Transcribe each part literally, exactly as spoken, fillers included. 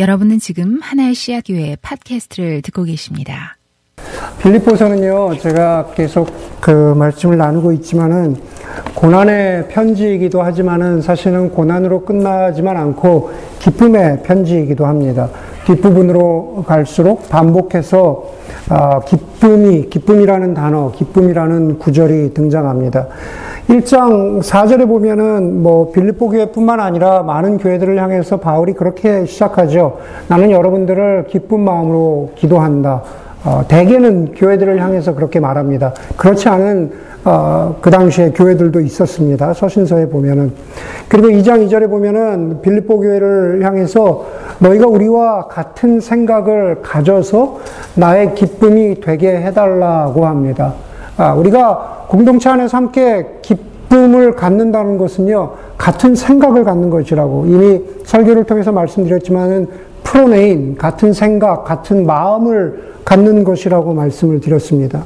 여러분은 지금 하나의 씨앗교회 팟캐스트를 듣고 계십니다. 빌립보서는요, 제가 계속 그 말씀을 나누고 있지만은 고난의 편지이기도 하지만은 사실은 고난으로 끝나지만 않고 기쁨의 편지이기도 합니다. 뒷부분으로 갈수록 반복해서 아, 기쁨이, 기쁨이라는 단어, 기쁨이라는 구절이 등장합니다. 일 장 사 절에 보면은 뭐 빌립보 교회뿐만 아니라 많은 교회들을 향해서 바울이 그렇게 시작하죠. 나는 여러분들을 기쁜 마음으로 기도한다. 어, 대개는 교회들을 향해서 그렇게 말합니다. 그렇지 않은 어, 그 당시에 교회들도 있었습니다. 서신서에 보면은. 그리고 이 장 이 절에 보면은 빌립보 교회를 향해서 너희가 우리와 같은 생각을 가져서 나의 기쁨이 되게 해달라고 합니다. 아, 우리가 공동체 안에서 함께 기쁨을 갖는다는 것은요, 같은 생각을 갖는 것이라고 이미 설교를 통해서 말씀드렸지만은 프로네인, 같은 생각, 같은 마음을 갖는 것이라고 말씀을 드렸습니다.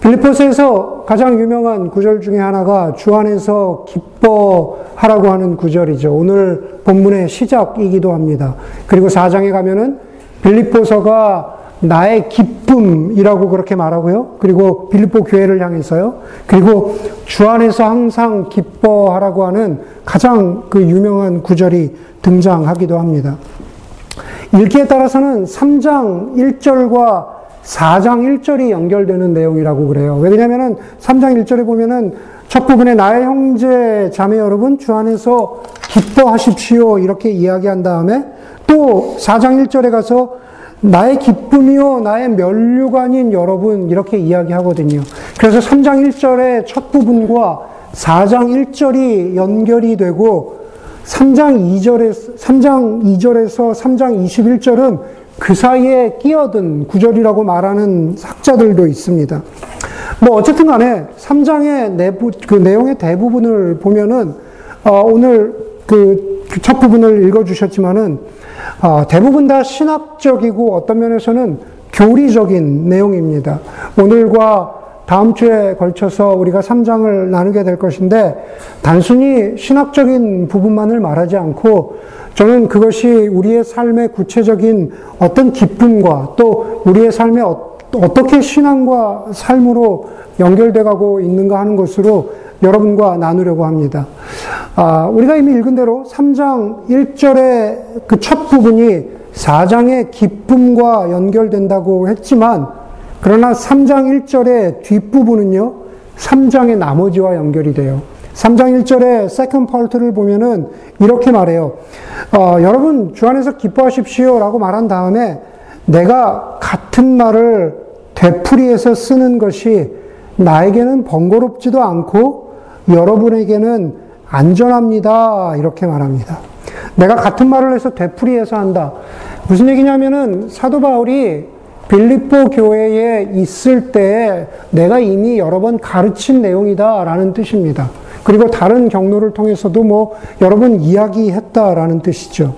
빌립보서에서 가장 유명한 구절 중에 하나가 주 안에서 기뻐하라고 하는 구절이죠. 오늘 본문의 시작이기도 합니다. 그리고 사 장에 가면은 빌립보서가 나의 기쁨이라고 그렇게 말하고요. 그리고 빌립보 교회를 향해서요. 그리고 주 안에서 항상 기뻐하라고 하는 가장 그 유명한 구절이 등장하기도 합니다. 읽기에 따라서는 삼 장 일 절과 사 장 일 절이 연결되는 내용이라고 그래요. 왜냐면은 삼 장 일 절에 보면은 첫 부분에 나의 형제 자매 여러분 주 안에서 기뻐하십시오 이렇게 이야기한 다음에 또 사 장 일 절에 가서 나의 기쁨이요 나의 면류관인 여러분 이렇게 이야기하거든요. 그래서 삼 장 일 절의 첫 부분과 사 장 일 절이 연결이 되고 삼 장 이 절에서, 삼 장 이 절에서 삼 장 이십일 절은 그 사이에 끼어든 구절이라고 말하는 학자들도 있습니다. 뭐, 어쨌든 간에 삼 장의 내부, 그 내용의 대부분을 보면은, 어, 오늘 그 첫 부분을 읽어주셨지만은, 어, 대부분 다 신학적이고 어떤 면에서는 교리적인 내용입니다. 오늘과 다음 주에 걸쳐서 우리가 삼 장을 나누게 될 것인데 단순히 신학적인 부분만을 말하지 않고 저는 그것이 우리의 삶의 구체적인 어떤 기쁨과 또 우리의 삶에 어떻게 신앙과 삶으로 연결돼 가고 있는가 하는 것으로 여러분과 나누려고 합니다. 아, 우리가 이미 읽은 대로 삼 장 일 절의 그 첫 부분이 사 장의 기쁨과 연결된다고 했지만 그러나 삼 장 일 절의 뒷부분은요, 삼 장의 나머지와 연결이 돼요. 삼 장 일 절의 second part를 보면은 이렇게 말해요. 어, 여러분, 주 안에서 기뻐하십시오 라고 말한 다음에 내가 같은 말을 되풀이해서 쓰는 것이 나에게는 번거롭지도 않고 여러분에게는 안전합니다. 이렇게 말합니다. 내가 같은 말을 해서 되풀이해서 한다. 무슨 얘기냐면은 사도 바울이 빌립보 교회에 있을 때 내가 이미 여러 번 가르친 내용이다라는 뜻입니다. 그리고 다른 경로를 통해서도 뭐 여러 번 이야기했다라는 뜻이죠.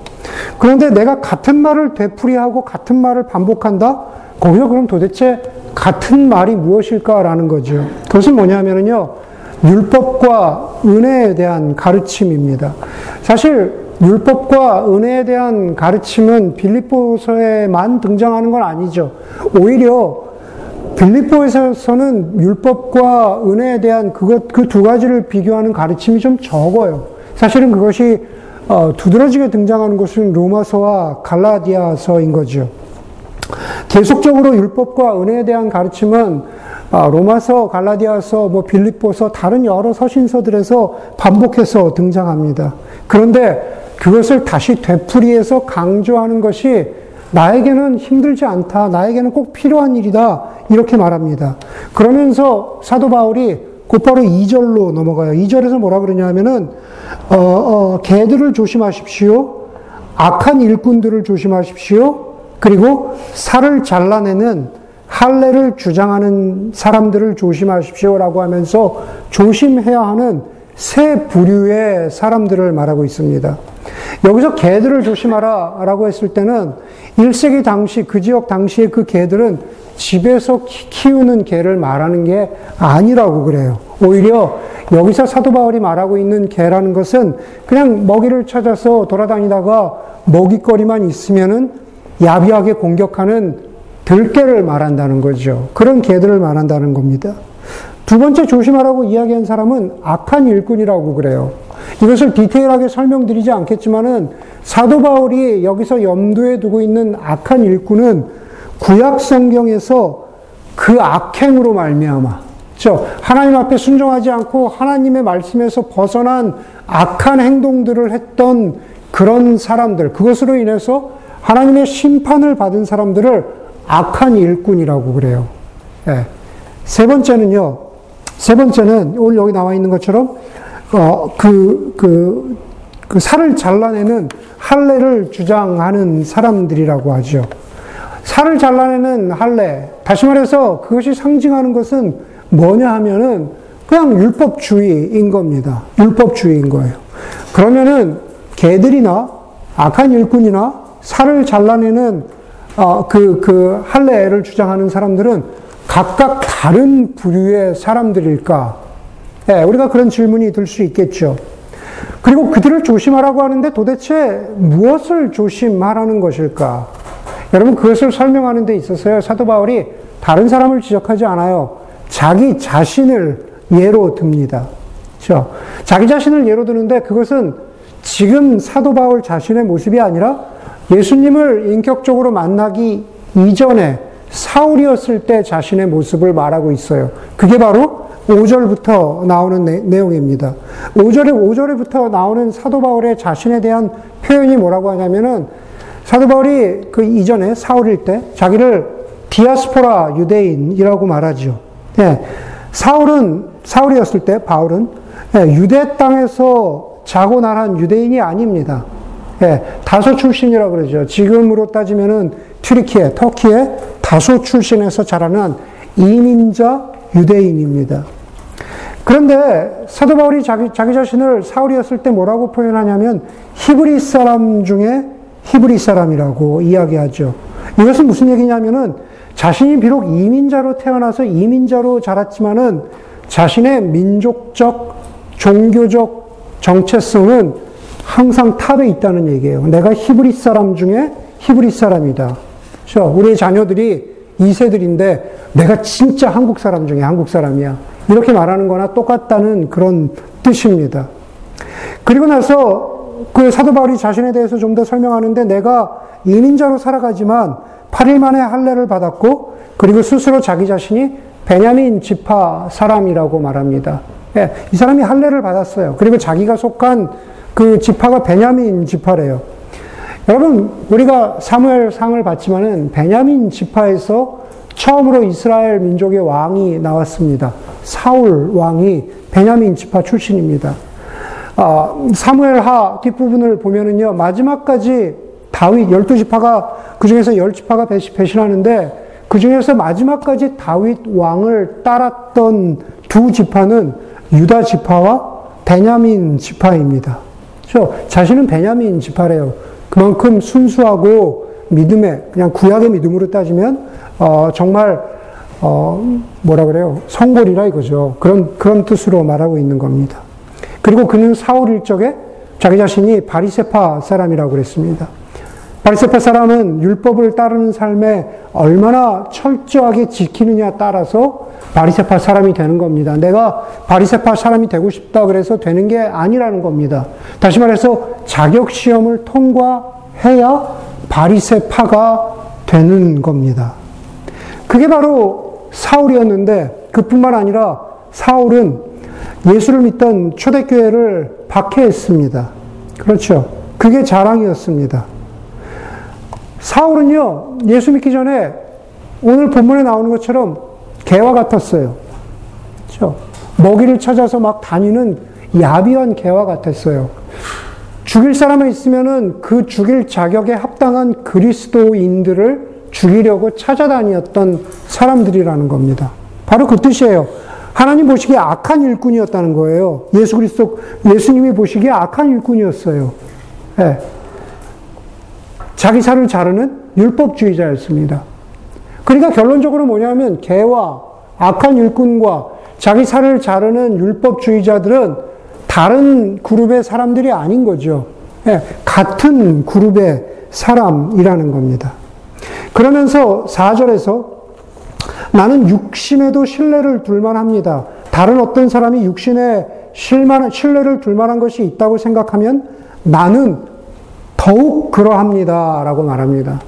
그런데 내가 같은 말을 되풀이하고 같은 말을 반복한다? 거기서 그럼 도대체 같은 말이 무엇일까라는 거죠. 그것은 뭐냐면요, 율법과 은혜에 대한 가르침입니다. 사실 율법과 은혜에 대한 가르침은 빌립보서에만 등장하는 건 아니죠. 오히려 빌립보서에서는 율법과 은혜에 대한 그것, 그 두 가지를 비교하는 가르침이 좀 적어요. 사실은 그것이 두드러지게 등장하는 것은 로마서와 갈라디아서인 거죠. 계속적으로 율법과 은혜에 대한 가르침은 로마서, 갈라디아서, 뭐 빌립보서, 다른 여러 서신서들에서 반복해서 등장합니다. 그런데 그것을 다시 되풀이해서 강조하는 것이 나에게는 힘들지 않다, 나에게는 꼭 필요한 일이다 이렇게 말합니다. 그러면서 사도 바울이 곧바로 이 절로 넘어가요. 이 절에서 뭐라 그러냐 하면은 어, 어, 개들을 조심하십시오, 악한 일꾼들을 조심하십시오, 그리고 살을 잘라내는 할례를 주장하는 사람들을 조심하십시오라고 하면서 조심해야 하는 세 부류의 사람들을 말하고 있습니다. 여기서 개들을 조심하라 라고 했을 때는 일 세기 당시 그 지역 당시의 그 개들은 집에서 키우는 개를 말하는 게 아니라고 그래요. 오히려 여기서 사도 바울이 말하고 있는 개라는 것은 그냥 먹이를 찾아서 돌아다니다가 먹잇거리만 있으면은 야비하게 공격하는 들개를 말한다는 거죠. 그런 개들을 말한다는 겁니다. 두 번째 조심하라고 이야기한 사람은 악한 일꾼이라고 그래요. 이것을 디테일하게 설명드리지 않겠지만은 사도 바울이 여기서 염두에 두고 있는 악한 일꾼은 구약 성경에서 그 악행으로 말미암아, 그렇죠? 하나님 앞에 순종하지 않고 하나님의 말씀에서 벗어난 악한 행동들을 했던 그런 사람들, 그것으로 인해서 하나님의 심판을 받은 사람들을 악한 일꾼이라고 그래요. 예. 세 번째는요. 세 번째는 오늘 여기 나와 있는 것처럼 어, 그, 그, 그 살을 잘라내는 할례를 주장하는 사람들이라고 하죠. 살을 잘라내는 할례. 다시 말해서 그것이 상징하는 것은 뭐냐 하면은 그냥 율법주의인 겁니다. 율법주의인 거예요. 그러면은 개들이나 악한 일꾼이나 살을 잘라내는 어, 그, 그 할례를 주장하는 사람들은 각각 다른 부류의 사람들일까? 예, 우리가 그런 질문이 들 수 있겠죠. 그리고 그들을 조심하라고 하는데 도대체 무엇을 조심하라는 것일까? 여러분, 그것을 설명하는 데 있어서요, 사도 바울이 다른 사람을 지적하지 않아요. 자기 자신을 예로 듭니다. 그렇죠? 자기 자신을 예로 드는데 그것은 지금 사도 바울 자신의 모습이 아니라 예수님을 인격적으로 만나기 이전에 사울이었을 때 자신의 모습을 말하고 있어요. 그게 바로 오 절부터 나오는 내, 내용입니다. 오 절에, 오 절에부터 나오는 사도 바울의 자신에 대한 표현이 뭐라고 하냐면은 사도 바울이 그 이전에 사울일 때 자기를 디아스포라 유대인이라고 말하죠. 예. 사울은, 사울이었을 때 바울은 예, 유대 땅에서 자고 나란 유대인이 아닙니다. 예, 다소 출신이라고 그러죠. 지금으로 따지면은 튀르키예, 터키의 다소 출신에서 자라는 이민자 유대인입니다. 그런데 사도 바울이 자기, 자기 자신을 사울이었을 때 뭐라고 표현하냐면 히브리 사람 중에 히브리 사람이라고 이야기하죠. 이것은 무슨 얘기냐면은 자신이 비록 이민자로 태어나서 이민자로 자랐지만은 자신의 민족적, 종교적 정체성은 항상 탑에 있다는 얘기예요. 내가 히브리 사람 중에 히브리 사람이다. 그렇죠? 우리의 자녀들이 이 세들인데 내가 진짜 한국 사람 중에 한국 사람이야. 이렇게 말하는 거나 똑같다는 그런 뜻입니다. 그리고 나서 그 사도 바울이 자신에 대해서 좀 더 설명하는데 내가 이민자로 살아가지만 팔 일 만에 할례를 받았고 그리고 스스로 자기 자신이 베냐민 지파 사람이라고 말합니다. 예, 이 사람이 할례를 받았어요. 그리고 자기가 속한 그 지파가 베냐민 지파래요. 여러분, 우리가 사무엘 상을 봤지만은 베냐민 지파에서 처음으로 이스라엘 민족의 왕이 나왔습니다. 사울 왕이 베냐민 지파 출신입니다. 아, 사무엘 하 뒷부분을 보면은요, 마지막까지 다윗 열두 지파가, 그 중에서 열 지파가 배신하는데, 그 중에서 마지막까지 다윗 왕을 따랐던 두 지파는 유다 지파와 베냐민 지파입니다. 그렇죠? 자신은 베냐민 지파래요. 그만큼 순수하고 믿음에, 그냥 구약의 믿음으로 따지면, 어, 정말, 어, 뭐라 그래요? 성골이라 이거죠. 그런, 그런 뜻으로 말하고 있는 겁니다. 그리고 그는 사울일 적에 자기 자신이 바리새파 사람이라고 그랬습니다. 바리새파 사람은 율법을 따르는 삶에 얼마나 철저하게 지키느냐에 따라서 바리새파 사람이 되는 겁니다. 내가 바리새파 사람이 되고 싶다 그래서 되는 게 아니라는 겁니다. 다시 말해서 자격시험을 통과해야 바리새파가 되는 겁니다. 그게 바로 사울이었는데 그뿐만 아니라 사울은 예수를 믿던 초대교회를 박해했습니다. 그렇죠. 그게 자랑이었습니다. 사울은요, 예수 믿기 전에 오늘 본문에 나오는 것처럼 개와 같았어요. 그렇죠? 먹이를 찾아서 막 다니는 야비한 개와 같았어요. 죽일 사람이 있으면은 그 죽일 자격에 합당한 그리스도인들을 죽이려고 찾아다녔던 사람들이라는 겁니다. 바로 그 뜻이에요. 하나님 보시기에 악한 일꾼이었다는 거예요. 예수 그리스도, 예수님이 보시기에 악한 일꾼이었어요. 예. 자기 살을 자르는 율법주의자였습니다. 그러니까 결론적으로 뭐냐면 개와 악한 일꾼과 자기 살을 자르는 율법주의자들은 다른 그룹의 사람들이 아닌 거죠. 예, 같은 그룹의 사람이라는 겁니다. 그러면서 사 절에서 나는 육신에도 신뢰를 둘만 합니다. 다른 어떤 사람이 육신에 신뢰를 둘만한 것이 있다고 생각하면 나는 더욱 그러합니다. 라고 말합니다.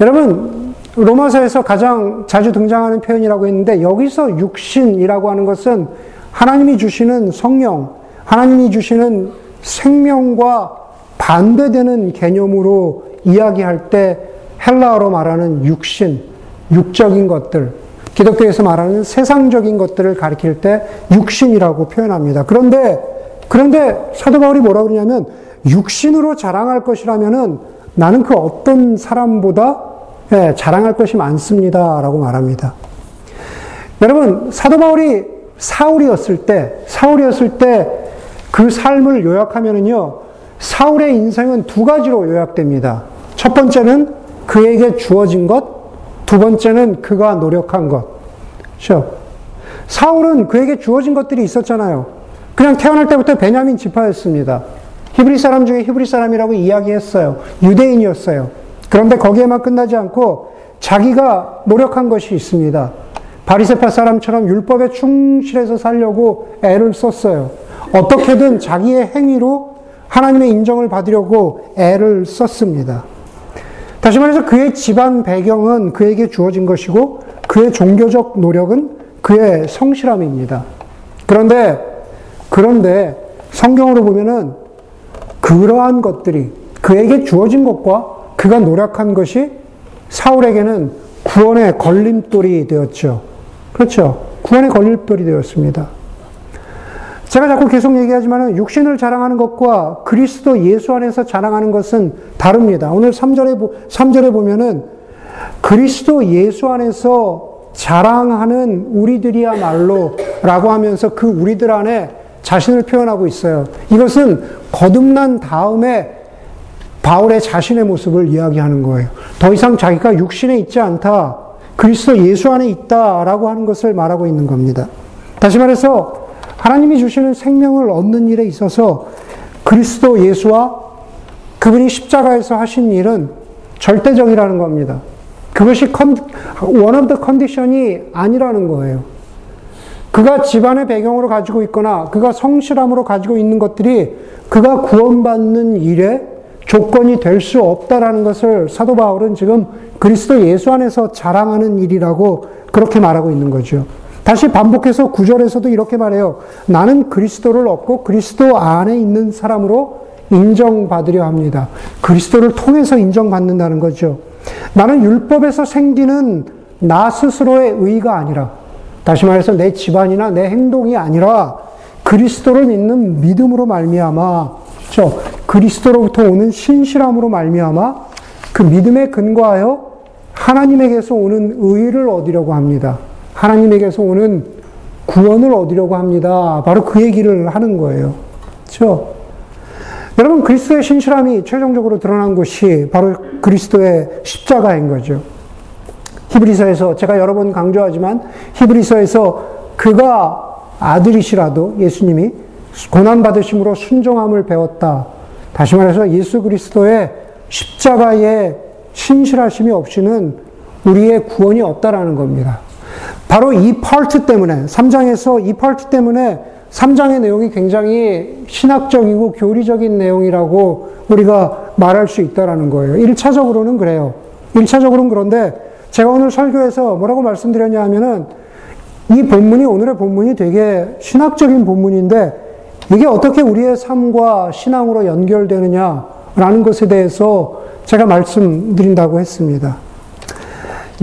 여러분, 로마서에서 가장 자주 등장하는 표현이라고 했는데, 여기서 육신이라고 하는 것은 하나님이 주시는 성령, 하나님이 주시는 생명과 반대되는 개념으로 이야기할 때 헬라어로 말하는 육신, 육적인 것들, 기독교에서 말하는 세상적인 것들을 가리킬 때 육신이라고 표현합니다. 그런데, 그런데 사도 바울이 뭐라 그러냐면, 육신으로 자랑할 것이라면은 나는 그 어떤 사람보다 예, 자랑할 것이 많습니다. 라고 말합니다. 여러분, 사도 바울이 사울이었을 때, 사울이었을 때 그 삶을 요약하면은요, 사울의 인생은 두 가지로 요약됩니다. 첫 번째는 그에게 주어진 것, 두 번째는 그가 노력한 것. 그렇죠? 사울은 그에게 주어진 것들이 있었잖아요. 그냥 태어날 때부터 베냐민 지파였습니다. 히브리 사람 중에 히브리 사람이라고 이야기했어요. 유대인이었어요. 그런데 거기에만 끝나지 않고 자기가 노력한 것이 있습니다. 바리새파 사람처럼 율법에 충실해서 살려고 애를 썼어요. 어떻게든 자기의 행위로 하나님의 인정을 받으려고 애를 썼습니다. 다시 말해서 그의 집안 배경은 그에게 주어진 것이고, 그의 종교적 노력은 그의 성실함입니다. 그런데, 그런데 성경으로 보면은 그러한 것들이, 그에게 주어진 것과 그가 노력한 것이 사울에게는 구원의 걸림돌이 되었죠. 그렇죠. 구원의 걸림돌이 되었습니다. 제가 자꾸 계속 얘기하지만 육신을 자랑하는 것과 그리스도 예수 안에서 자랑하는 것은 다릅니다. 오늘 삼 절에, 삼 절에 보면은 그리스도 예수 안에서 자랑하는 우리들이야말로 라고 하면서 그 우리들 안에 자신을 표현하고 있어요. 이것은 거듭난 다음에 바울의 자신의 모습을 이야기하는 거예요. 더 이상 자기가 육신에 있지 않다, 그리스도 예수 안에 있다라고 하는 것을 말하고 있는 겁니다. 다시 말해서 하나님이 주시는 생명을 얻는 일에 있어서 그리스도 예수와 그분이 십자가에서 하신 일은 절대적이라는 겁니다. 그것이 one of the condition이 아니라는 거예요. 그가 집안의 배경으로 가지고 있거나 그가 성실함으로 가지고 있는 것들이 그가 구원받는 일에 조건이 될 수 없다라는 것을 사도 바울은 지금 그리스도 예수 안에서 자랑하는 일이라고 그렇게 말하고 있는 거죠. 다시 반복해서 구 절에서도 이렇게 말해요. 나는 그리스도를 얻고 그리스도 안에 있는 사람으로 인정받으려 합니다. 그리스도를 통해서 인정받는다는 거죠. 나는 율법에서 생기는 나 스스로의 의가 아니라, 다시 말해서 내 집안이나 내 행동이 아니라 그리스도를 믿는 믿음으로 말미암아, 그렇죠? 그리스도로부터 오는 신실함으로 말미암아 그 믿음에 근거하여 하나님에게서 오는 의를 얻으려고 합니다. 하나님에게서 오는 구원을 얻으려고 합니다. 바로 그 얘기를 하는 거예요. 그렇죠? 여러분, 그리스도의 신실함이 최종적으로 드러난 것이 바로 그리스도의 십자가인 거죠. 히브리서에서, 제가 여러 번 강조하지만 히브리서에서 그가 아들이시라도 예수님이 고난받으심으로 순종함을 배웠다. 다시 말해서 예수 그리스도의 십자가의 신실하심이 없이는 우리의 구원이 없다라는 겁니다. 바로 이 파트 때문에, 삼 장에서 이 파트 때문에 삼 장의 내용이 굉장히 신학적이고 교리적인 내용이라고 우리가 말할 수 있다라는 거예요. 일 차적으로는 그래요. 일 차적으로는 그런데 제가 오늘 설교에서 뭐라고 말씀드렸냐 하면은 이 본문이, 오늘의 본문이 되게 신학적인 본문인데 이게 어떻게 우리의 삶과 신앙으로 연결되느냐라는 것에 대해서 제가 말씀드린다고 했습니다.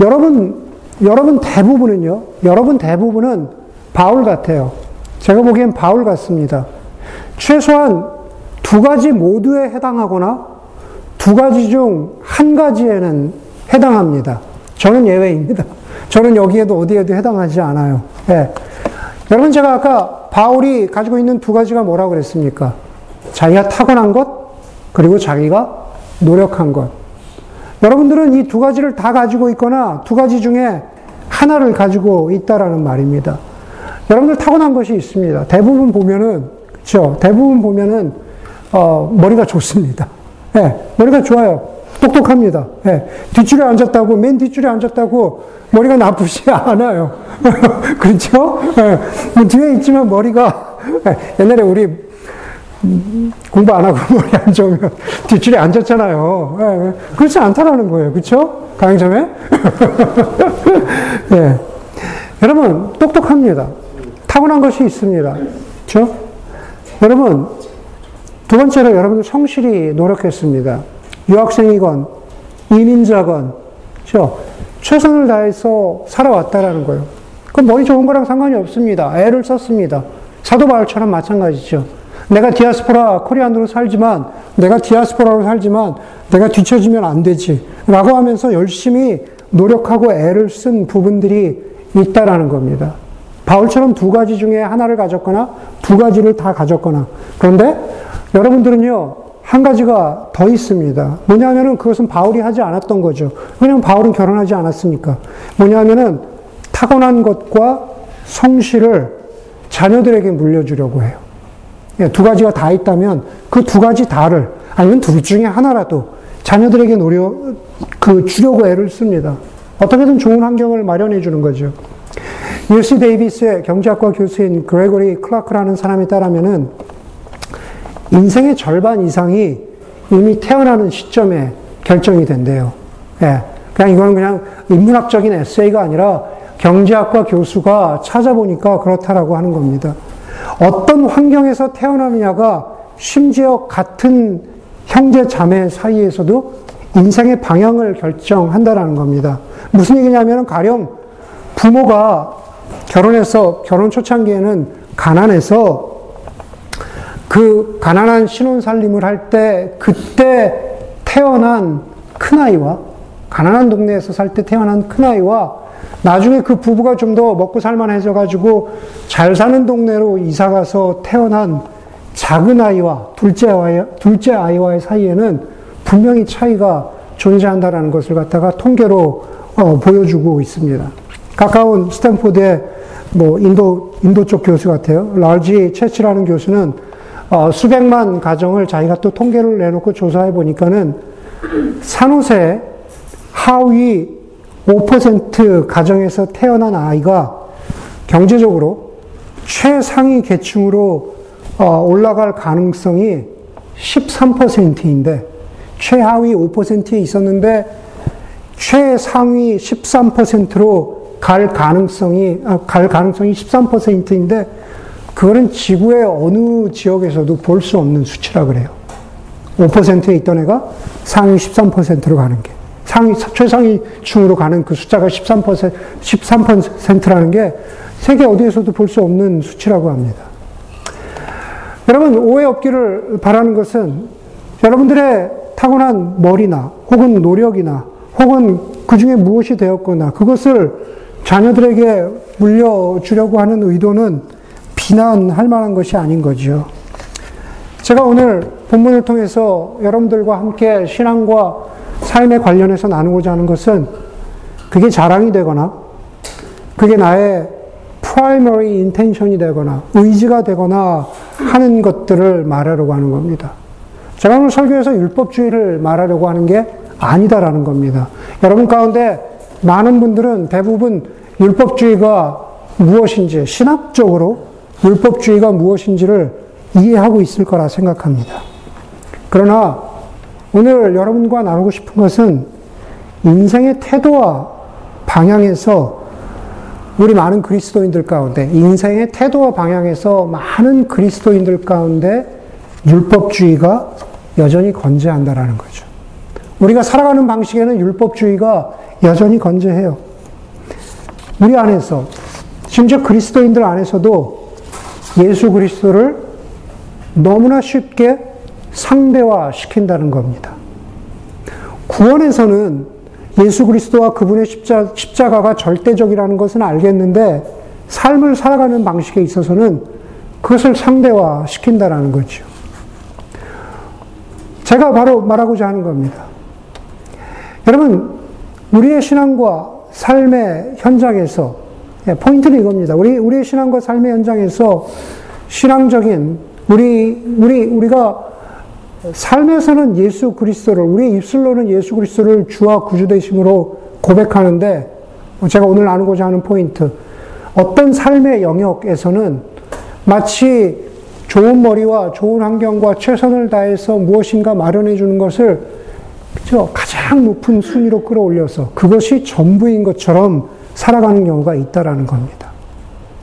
여러분, 여러분 대부분은요, 여러분 대부분은 바울 같아요. 제가 보기엔 바울 같습니다. 최소한 두 가지 모두에 해당하거나 두 가지 중 한 가지에는 해당합니다. 저는 예외입니다. 저는 여기에도 어디에도 해당하지 않아요. 예. 여러분, 제가 아까 바울이 가지고 있는 두 가지가 뭐라고 그랬습니까? 자기가 타고난 것, 그리고 자기가 노력한 것. 여러분들은 이 두 가지를 다 가지고 있거나 두 가지 중에 하나를 가지고 있다라는 말입니다. 여러분들 타고난 것이 있습니다. 대부분 보면은, 그렇죠? 대부분 보면은 어, 머리가 좋습니다. 예, 머리가 좋아요. 똑똑합니다. 예, 뒷줄에 앉았다고, 맨 뒷줄에 앉았다고 머리가 나쁘지 않아요. 그렇죠? 예, 뭐 뒤에 있지만 머리가, 예, 옛날에 우리 공부 안 하고 머리 안 좋으면 뒷줄에 앉았잖아요. 예, 그렇지 않다라는 거예요. 그렇죠? 강영점에? 예, 여러분 똑똑합니다. 타고난 것이 있습니다. 그렇죠? 여러분, 두 번째로 여러분들 성실히 노력했습니다. 유학생이건 이민자건, 그렇죠? 최선을 다해서 살아왔다라는 거예요. 그건 머리 좋은 거랑 상관이 없습니다. 애를 썼습니다. 사도 바울처럼 마찬가지죠. 내가 디아스포라 코리안으로 살지만, 내가 디아스포라로 살지만 내가 뒤처지면 안 되지 라고 하면서 열심히 노력하고 애를 쓴 부분들이 있다라는 겁니다. 바울처럼 두 가지 중에 하나를 가졌거나 두 가지를 다 가졌거나. 그런데 여러분들은요, 한 가지가 더 있습니다. 뭐냐면은, 그것은 바울이 하지 않았던 거죠. 왜냐면 바울은 결혼하지 않았으니까. 뭐냐면은 타고난 것과 성실을 자녀들에게 물려주려고 해요. 두 가지가 다 있다면 그 두 가지 다를, 아니면 둘 중에 하나라도 자녀들에게 노려, 그, 주려고 애를 씁니다. 어떻게든 좋은 환경을 마련해 주는 거죠. 유씨 데이비스의 경제학과 교수인 그레고리 클라크라는 사람에 따르면은, 인생의 절반 이상이 이미 태어나는 시점에 결정이 된대요. 예. 그냥 이거는 그냥 인문학적인 에세이가 아니라 경제학과 교수가 찾아보니까 그렇다라고 하는 겁니다. 어떤 환경에서 태어나느냐가 심지어 같은 형제 자매 사이에서도 인생의 방향을 결정한다라는 겁니다. 무슨 얘기냐면, 가령 부모가 결혼해서, 결혼 초창기에는 가난해서 그 가난한 신혼 살림을 할 때, 그때 태어난 큰아이와, 가난한 동네에서 살 때 태어난 큰아이와, 나중에 그 부부가 좀 더 먹고 살만해져가지고 잘 사는 동네로 이사가서 태어난 작은 아이와 둘째 아이, 둘째 아이와의 사이에는 분명히 차이가 존재한다라는 것을 갖다가 통계로 어, 보여주고 있습니다. 가까운 스탠포드의 뭐 인도 인도 쪽 교수 같아요. 라지 채치라는 교수는 어, 수백만 가정을 자기가 또 통계를 내놓고 조사해 보니까는 산호세 하위 오 퍼센트 가정에서 태어난 아이가 경제적으로 최상위 계층으로 올라갈 가능성이 십삼 퍼센트인데, 최하위 오 퍼센트에 있었는데 최상위 십삼 퍼센트로 갈 가능성이 갈 가능성이 십삼 퍼센트인데 그거는 지구의 어느 지역에서도 볼 수 없는 수치라 그래요. 오 퍼센트에 있던 애가 상위 십삼 퍼센트로 가는 게, 상위, 최상위층으로 가는 그 숫자가 십삼 퍼센트, 십삼 퍼센트라는 게 세계 어디에서도 볼 수 없는 수치라고 합니다. 여러분, 오해 없기를 바라는 것은, 여러분들의 타고난 머리나 혹은 노력이나 혹은 그 중에 무엇이 되었거나 그것을 자녀들에게 물려주려고 하는 의도는 비난할 만한 것이 아닌 거죠. 제가 오늘 본문을 통해서 여러분들과 함께 신앙과 삶에 관련해서 나누고자 하는 것은, 그게 자랑이 되거나 그게 나의 프라이머리 인텐션이 되거나 의지가 되거나 하는 것들을 말하려고 하는 겁니다. 제가 오늘 설교에서 율법주의를 말하려고 하는 게 아니다라는 겁니다. 여러분 가운데 많은 분들은 대부분 율법주의가 무엇인지, 신학적으로 율법주의가 무엇인지를 이해하고 있을 거라 생각합니다. 그러나 오늘 여러분과 나누고 싶은 것은, 인생의 태도와 방향에서 우리 많은 그리스도인들 가운데, 인생의 태도와 방향에서 많은 그리스도인들 가운데 율법주의가 여전히 건재한다라는 거죠. 우리가 살아가는 방식에는 율법주의가 여전히 건재해요. 우리 안에서, 심지어 그리스도인들 안에서도 예수 그리스도를 너무나 쉽게 상대화시킨다는 겁니다. 구원에서는 예수 그리스도와 그분의 십자, 십자가가 절대적이라는 것은 알겠는데, 삶을 살아가는 방식에 있어서는 그것을 상대화시킨다라는 거죠. 제가 바로 말하고자 하는 겁니다. 여러분, 우리의 신앙과 삶의 현장에서, 포인트는 이겁니다. 우리, 우리의 신앙과 삶의 현장에서 신앙적인, 우리, 우리, 우리가 삶에서는 예수 그리스도를, 우리의 입술로는 예수 그리스도를 주와 구주 되심으로 고백하는데, 제가 오늘 나누고자 하는 포인트, 어떤 삶의 영역에서는 마치 좋은 머리와 좋은 환경과 최선을 다해서 무엇인가 마련해 주는 것을 그렇죠? 가장 높은 순위로 끌어올려서 그것이 전부인 것처럼 살아가는 경우가 있다라는 겁니다.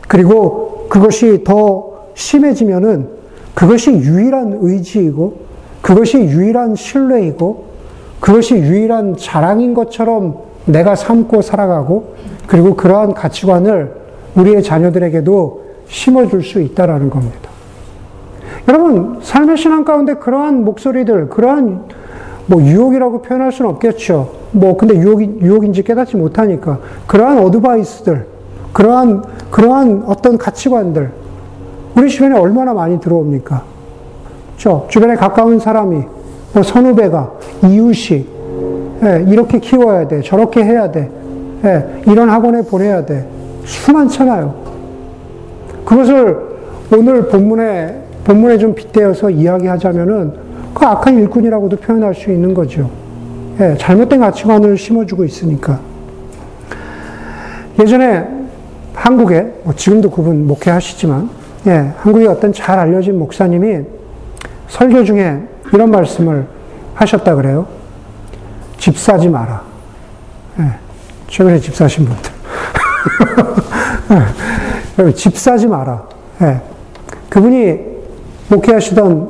그리고 그것이 더 심해지면은 그것이 유일한 의지이고 그것이 유일한 신뢰이고 그것이 유일한 자랑인 것처럼 내가 삼고 살아가고 그리고 그러한 가치관을 우리의 자녀들에게도 심어줄 수 있다라는 겁니다. 여러분, 삶의 신앙 가운데 그러한 목소리들, 그러한 뭐 유혹이라고 표현할 수는 없겠죠. 뭐 근데 유혹이, 유혹인지 깨닫지 못하니까 그러한 어드바이스들, 그러한 그러한 어떤 가치관들 우리 주변에 얼마나 많이 들어옵니까? 저 주변에 가까운 사람이, 뭐 선후배가, 이웃이, 예, 이렇게 키워야 돼, 저렇게 해야 돼, 예, 이런 학원에 보내야 돼, 수많잖아요. 그것을 오늘 본문에 본문에 좀 빗대어서 이야기하자면은. 그 악한 일꾼이라고도 표현할 수 있는 거죠. 예, 잘못된 가치관을 심어주고 있으니까. 예전에 한국에, 뭐 지금도 그분 목회하시지만, 예, 한국의 어떤 잘 알려진 목사님이 설교 중에 이런 말씀을 하셨다 그래요. 집 사지 마라. 예, 최근에 집 사신 분들. 예, 집 사지 마라. 예, 그분이 목회하시던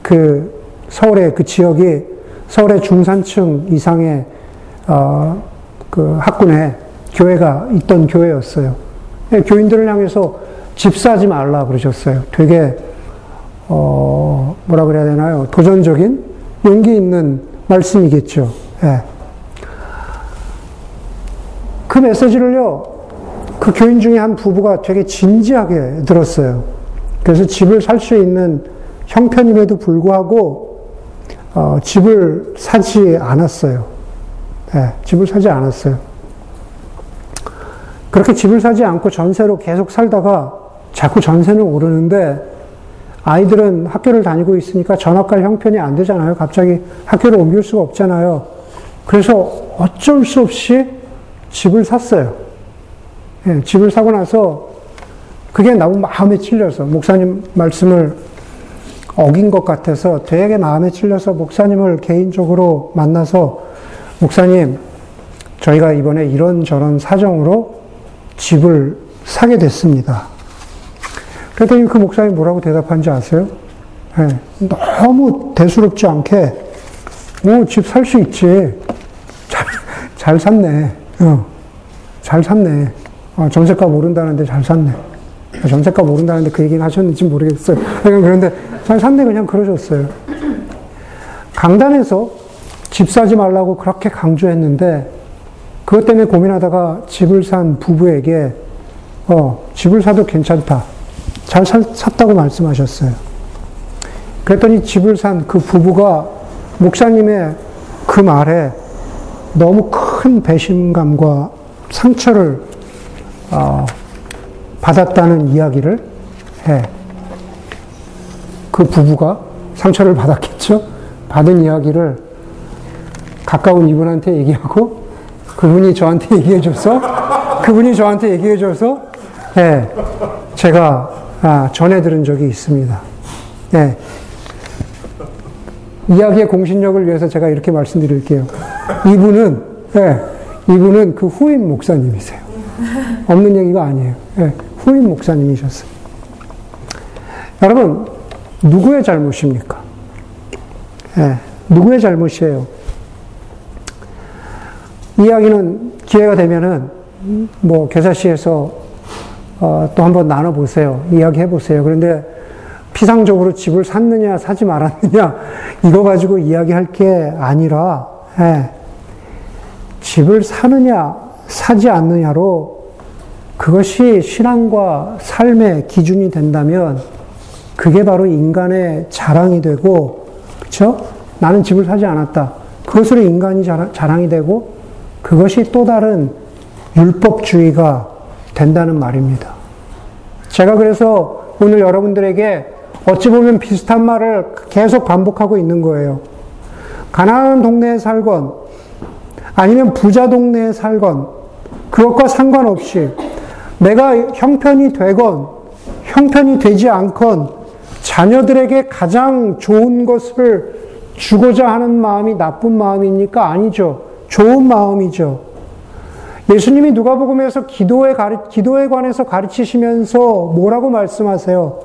그, 서울의 그 지역이 서울의 중산층 이상의 어, 그 학군에 교회가 있던 교회였어요. 교인들을 향해서 집 사지 말라 그러셨어요. 되게 어, 뭐라 그래야 되나요? 도전적인 용기 있는 말씀이겠죠. 예. 그 메시지를요, 그 교인 중에 한 부부가 되게 진지하게 들었어요. 그래서 집을 살 수 있는 형편임에도 불구하고 어, 집을 사지 않았어요. 예, 집을 사지 않았어요. 그렇게 집을 사지 않고 전세로 계속 살다가 자꾸 전세는 오르는데 아이들은 학교를 다니고 있으니까 전학 갈 형편이 안 되잖아요. 갑자기 학교를 옮길 수가 없잖아요. 그래서 어쩔 수 없이 집을 샀어요. 예, 집을 사고 나서 그게 너무 마음에 찔려서 목사님 말씀을 어긴 것 같아서 되게 마음에 찔려서 목사님을 개인적으로 만나서, 목사님, 저희가 이번에 이런저런 사정으로 집을 사게 됐습니다. 그랬더니 그 목사님 뭐라고 대답한지 아세요? 네, 너무 대수롭지 않게, 오, 집 살 수 있지. 잘, 잘 샀네. 어, 잘 샀네. 어, 전세값 모른다는데 잘 샀네. 전세값 모른다는데 그 얘기는 하셨는지 모르겠어요. 그런데 잘 샀네 그냥 그러셨어요. 강단에서 집 사지 말라고 그렇게 강조했는데 그것 때문에 고민하다가 집을 산 부부에게 어, 집을 사도 괜찮다, 잘 샀다고 말씀하셨어요. 그랬더니 집을 산 그 부부가 목사님의 그 말에 너무 큰 배신감과 상처를 어, 받았다는 이야기를 해. 그 부부가 상처를 받았겠죠? 받은 이야기를 가까운 이분한테 얘기하고 그분이 저한테 얘기해줘서 그분이 저한테 얘기해줘서 예, 제가 아, 전해 들은 적이 있습니다. 예, 이야기의 공신력을 위해서 제가 이렇게 말씀드릴게요. 이분은 예, 이분은 그 후임 목사님이세요. 없는 얘기가 아니에요. 예. 후임 목사님이셨어요. 여러분, 누구의 잘못입니까? 예, 누구의 잘못이에요? 이야기는 기회가 되면은 뭐 계사시에서 어, 또 한번 나눠보세요. 이야기해보세요. 그런데 피상적으로 집을 샀느냐 사지 말았느냐 이거 가지고 이야기할 게 아니라 예, 집을 사느냐 사지 않느냐로 그것이 신앙과 삶의 기준이 된다면 그게 바로 인간의 자랑이 되고, 그렇죠? 나는 집을 사지 않았다. 그것으로 인간이 자랑이 되고 그것이 또 다른 율법주의가 된다는 말입니다. 제가 그래서 오늘 여러분들에게 어찌 보면 비슷한 말을 계속 반복하고 있는 거예요. 가난한 동네에 살건 아니면 부자 동네에 살건 그것과 상관없이 내가 형편이 되건 형편이 되지 않건 자녀들에게 가장 좋은 것을 주고자 하는 마음이 나쁜 마음입니까? 아니죠. 좋은 마음이죠. 예수님이 누가복음에서 기도에, 가르, 기도에 관해서 가르치시면서 뭐라고 말씀하세요?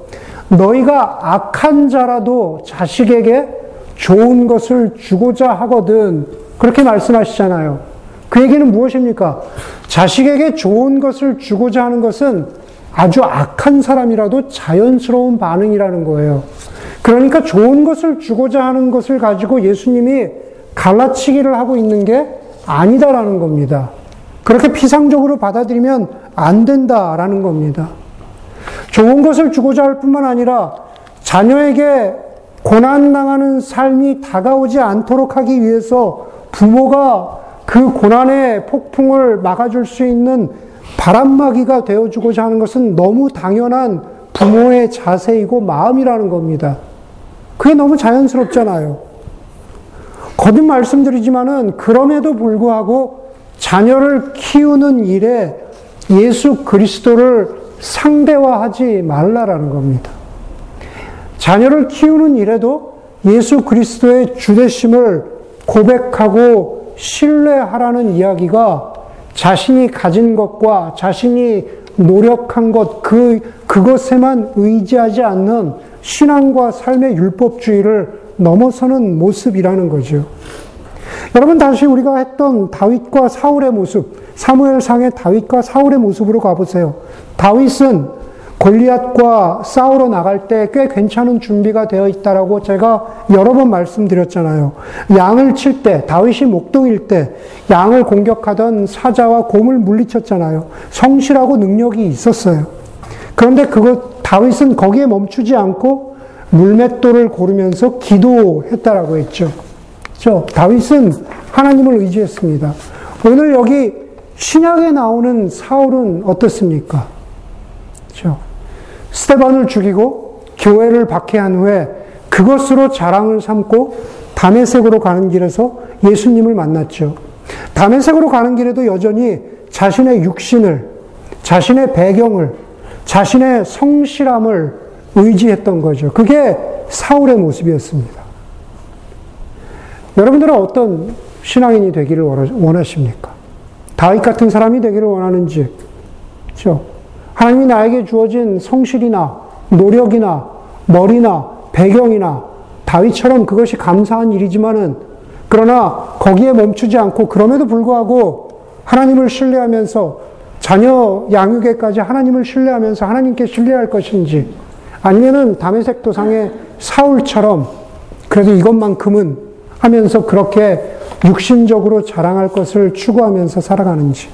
너희가 악한 자라도 자식에게 좋은 것을 주고자 하거든. 그렇게 말씀하시잖아요. 그 얘기는 무엇입니까? 자식에게 좋은 것을 주고자 하는 것은 아주 악한 사람이라도 자연스러운 반응이라는 거예요. 그러니까 좋은 것을 주고자 하는 것을 가지고 예수님이 갈라치기를 하고 있는 게 아니다라는 겁니다. 그렇게 피상적으로 받아들이면 안 된다라는 겁니다. 좋은 것을 주고자 할 뿐만 아니라 자녀에게 고난당하는 삶이 다가오지 않도록 하기 위해서 부모가 그 고난의 폭풍을 막아줄 수 있는 바람막이가 되어주고자 하는 것은 너무 당연한 부모의 자세이고 마음이라는 겁니다. 그게 너무 자연스럽잖아요. 거듭 말씀드리지만은 그럼에도 불구하고 자녀를 키우는 일에 예수 그리스도를 상대화하지 말라라는 겁니다. 자녀를 키우는 일에도 예수 그리스도의 주되심을 고백하고 신뢰하라는 이야기가 자신이 가진 것과 자신이 노력한 것, 그, 그것에만 의지하지 않는 신앙과 삶의 율법주의를 넘어서는 모습이라는 거죠. 여러분, 다시 우리가 했던 다윗과 사울의 모습, 사무엘 상의 다윗과 사울의 모습으로 가보세요. 다윗은 골리앗과 싸우러 나갈 때 꽤 괜찮은 준비가 되어 있다라고 제가 여러 번 말씀드렸잖아요. 양을 칠 때, 다윗이 목동일 때 양을 공격하던 사자와 곰을 물리쳤잖아요. 성실하고 능력이 있었어요. 그런데 그것 다윗은 거기에 멈추지 않고 물맷돌을 고르면서 기도했다라고 했죠. 그렇죠? 다윗은 하나님을 의지했습니다. 오늘 여기 신약에 나오는 사울은 어떻습니까? 그렇죠? 스데반을 죽이고 교회를 박해한 후에 그것으로 자랑을 삼고 다메섹으로 가는 길에서 예수님을 만났죠. 다메섹으로 가는 길에도 여전히 자신의 육신을, 자신의 배경을, 자신의 성실함을 의지했던 거죠. 그게 사울의 모습이었습니다. 여러분들은 어떤 신앙인이 되기를 원하십니까? 다윗 같은 사람이 되기를 원하는지, 그렇죠? 하나님이 나에게 주어진 성실이나 노력이나 머리나 배경이나 다윗처럼 그것이 감사한 일이지만은, 그러나 거기에 멈추지 않고 그럼에도 불구하고 하나님을 신뢰하면서 자녀 양육에까지 하나님을 신뢰하면서 하나님께 신뢰할 것인지, 아니면은 다메섹 도상의 사울처럼 그래도 이것만큼은 하면서 그렇게 육신적으로 자랑할 것을 추구하면서 살아가는지.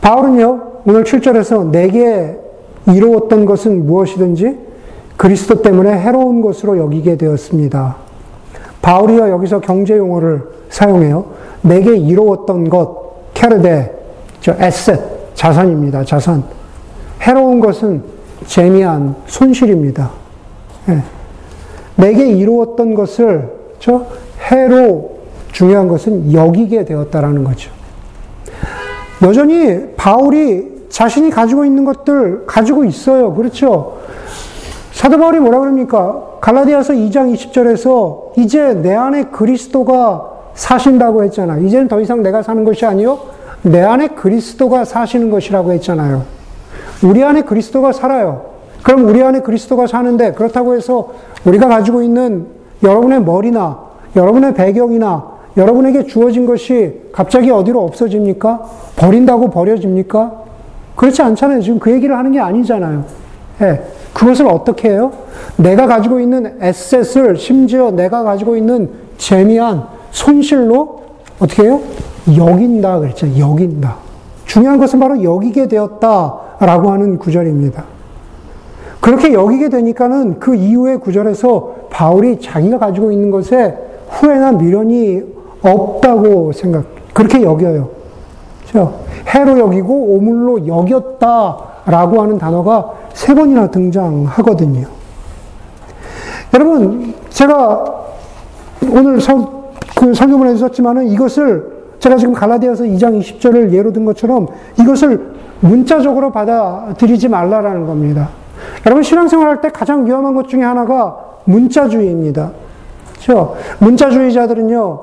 바울은요, 오늘 칠 절에서 내게 이로웠던 것은 무엇이든지 그리스도 때문에 해로운 것으로 여기게 되었습니다. 바울이요, 여기서 경제 용어를 사용해요. 내게 이로웠던 것, 캐르데, 저 에셋, 자산입니다. 자산. 해로운 것은 재미한 손실입니다. 네. 내게 이로웠던 것을, 저 해로, 중요한 것은 여기게 되었다라는 거죠. 여전히 바울이 자신이 가지고 있는 것들 가지고 있어요. 그렇죠? 사도 바울이 뭐라 그럽니까? 갈라디아서 이 장 이십 절에서 이제 내 안에 그리스도가 사신다고 했잖아요. 이제는 더 이상 내가 사는 것이 아니요, 내 안에 그리스도가 사시는 것이라고 했잖아요. 우리 안에 그리스도가 살아요. 그럼 우리 안에 그리스도가 사는데, 그렇다고 해서 우리가 가지고 있는 여러분의 머리나 여러분의 배경이나 여러분에게 주어진 것이 갑자기 어디로 없어집니까? 버린다고 버려집니까? 그렇지 않잖아요. 지금 그 얘기를 하는 게 아니잖아요. 예. 그것을 어떻게 해요? 내가 가지고 있는 에셋을, 심지어 내가 가지고 있는 재미한 손실로 어떻게 해요? 여긴다 그랬죠. 여긴다. 중요한 것은 바로 여기게 되었다라고 하는 구절입니다. 그렇게 여기게 되니까는 그 이후의 구절에서 바울이 자기가 가지고 있는 것에 후회나 미련이 없다고 생각, 그렇게 여겨요. 그렇죠? 해로 여기고 오물로 여겼다라고 하는 단어가 세 번이나 등장하거든요. 여러분, 제가 오늘 그 설교문에서 썼지만은 이것을 제가 지금 갈라디아서 이 장 이십 절을 예로 든 것처럼 이것을 문자적으로 받아들이지 말라라는 겁니다. 여러분, 신앙생활할 때 가장 위험한 것 중에 하나가 문자주의입니다. 그렇죠? 문자주의자들은요,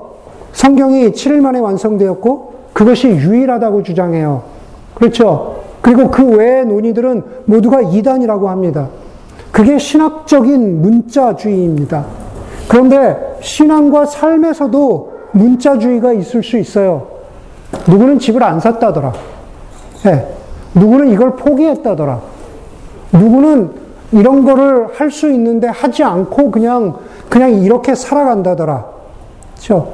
성경이 칠 일 만에 완성되었고 그것이 유일하다고 주장해요. 그렇죠? 그리고 그 외의 논의들은 모두가 이단이라고 합니다. 그게 신학적인 문자주의입니다. 그런데 신앙과 삶에서도 문자주의가 있을 수 있어요. 누구는 집을 안 샀다더라. 네. 누구는 이걸 포기했다더라. 누구는 이런 거를 할 수 있는데 하지 않고 그냥, 그냥 이렇게 살아간다더라. 그렇죠?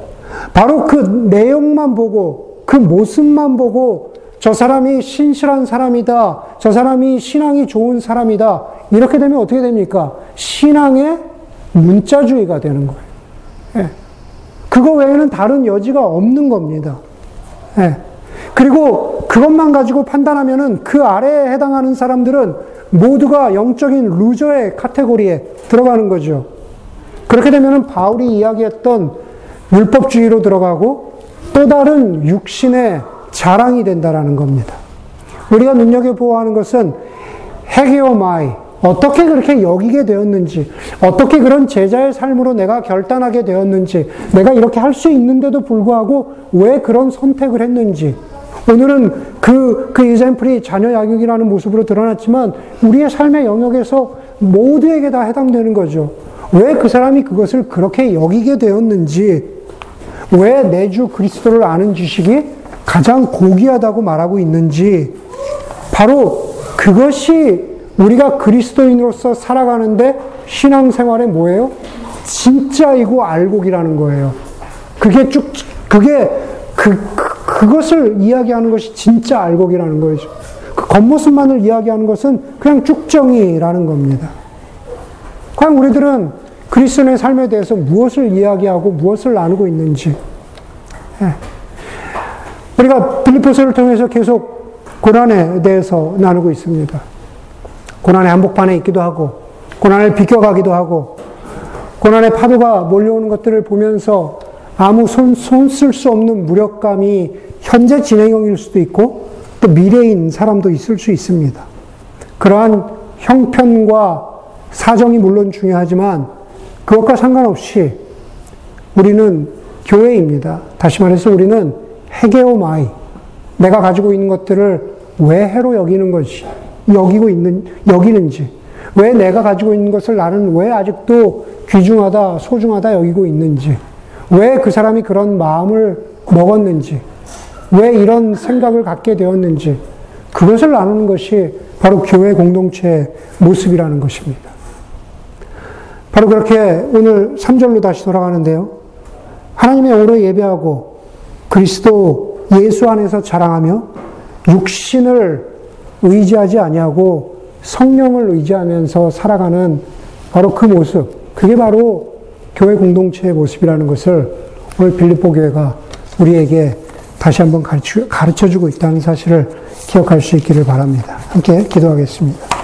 바로 그 내용만 보고, 그 모습만 보고, 저 사람이 신실한 사람이다. 저 사람이 신앙이 좋은 사람이다. 이렇게 되면 어떻게 됩니까? 신앙의 문자주의가 되는 거예요. 예. 그거 외에는 다른 여지가 없는 겁니다. 예. 그리고 그것만 가지고 판단하면은 그 아래에 해당하는 사람들은 모두가 영적인 루저의 카테고리에 들어가는 거죠. 그렇게 되면은 바울이 이야기했던 율법주의로 들어가고 또 다른 육신의 자랑이 된다라는 겁니다. 우리가 눈여겨보아야 하는 것은 헤게오마이, 어떻게 그렇게 여기게 되었는지, 어떻게 그런 제자의 삶으로 내가 결단하게 되었는지, 내가 이렇게 할 수 있는데도 불구하고 왜 그런 선택을 했는지. 오늘은 그, 그 이젠플이 자녀 양육이라는 모습으로 드러났지만 우리의 삶의 영역에서 모두에게 다 해당되는 거죠. 왜 그 사람이 그것을 그렇게 여기게 되었는지, 왜 내 주 그리스도를 아는 지식이 가장 고귀하다고 말하고 있는지, 바로 그것이 우리가 그리스도인으로서 살아가는데 신앙생활에 뭐예요? 진짜이고 알곡이라는 거예요. 그게 쭉, 그게, 그, 그, 그것을 이야기하는 것이 진짜 알곡이라는 거죠. 그 겉모습만을 이야기하는 것은 그냥 쭉정이라는 겁니다. 과연 우리들은 그리스도인의 삶에 대해서 무엇을 이야기하고 무엇을 나누고 있는지. 예. 우리가 빌립보서를 통해서 계속 고난에 대해서 나누고 있습니다. 고난의 한복판에 있기도 하고, 고난을 비껴가기도 하고, 고난의 파도가 몰려오는 것들을 보면서 아무 손, 손 쓸 수 없는 무력감이 현재 진행형일 수도 있고, 또 미래인 사람도 있을 수 있습니다. 그러한 형편과 사정이 물론 중요하지만, 그것과 상관없이 우리는 교회입니다. 다시 말해서 우리는 헤게오마이, 내가 가지고 있는 것들을 왜 해로 여기는 것이, 여기고 있는, 여기는지, 왜 내가 가지고 있는 것을 나는 왜 아직도 귀중하다, 소중하다 여기고 있는지, 왜 그 사람이 그런 마음을 먹었는지, 왜 이런 생각을 갖게 되었는지, 그것을 나누는 것이 바로 교회 공동체의 모습이라는 것입니다. 바로 그렇게 오늘 삼 절로 다시 돌아가는데요. 하나님의 오로 예배하고 그리스도 예수 안에서 자랑하며 육신을 의지하지 아니하고 성령을 의지하면서 살아가는 바로 그 모습, 그게 바로 교회 공동체의 모습이라는 것을 오늘 빌립보 교회가 우리에게 다시 한번 가르쳐주고 있다는 사실을 기억할 수 있기를 바랍니다. 함께 기도하겠습니다.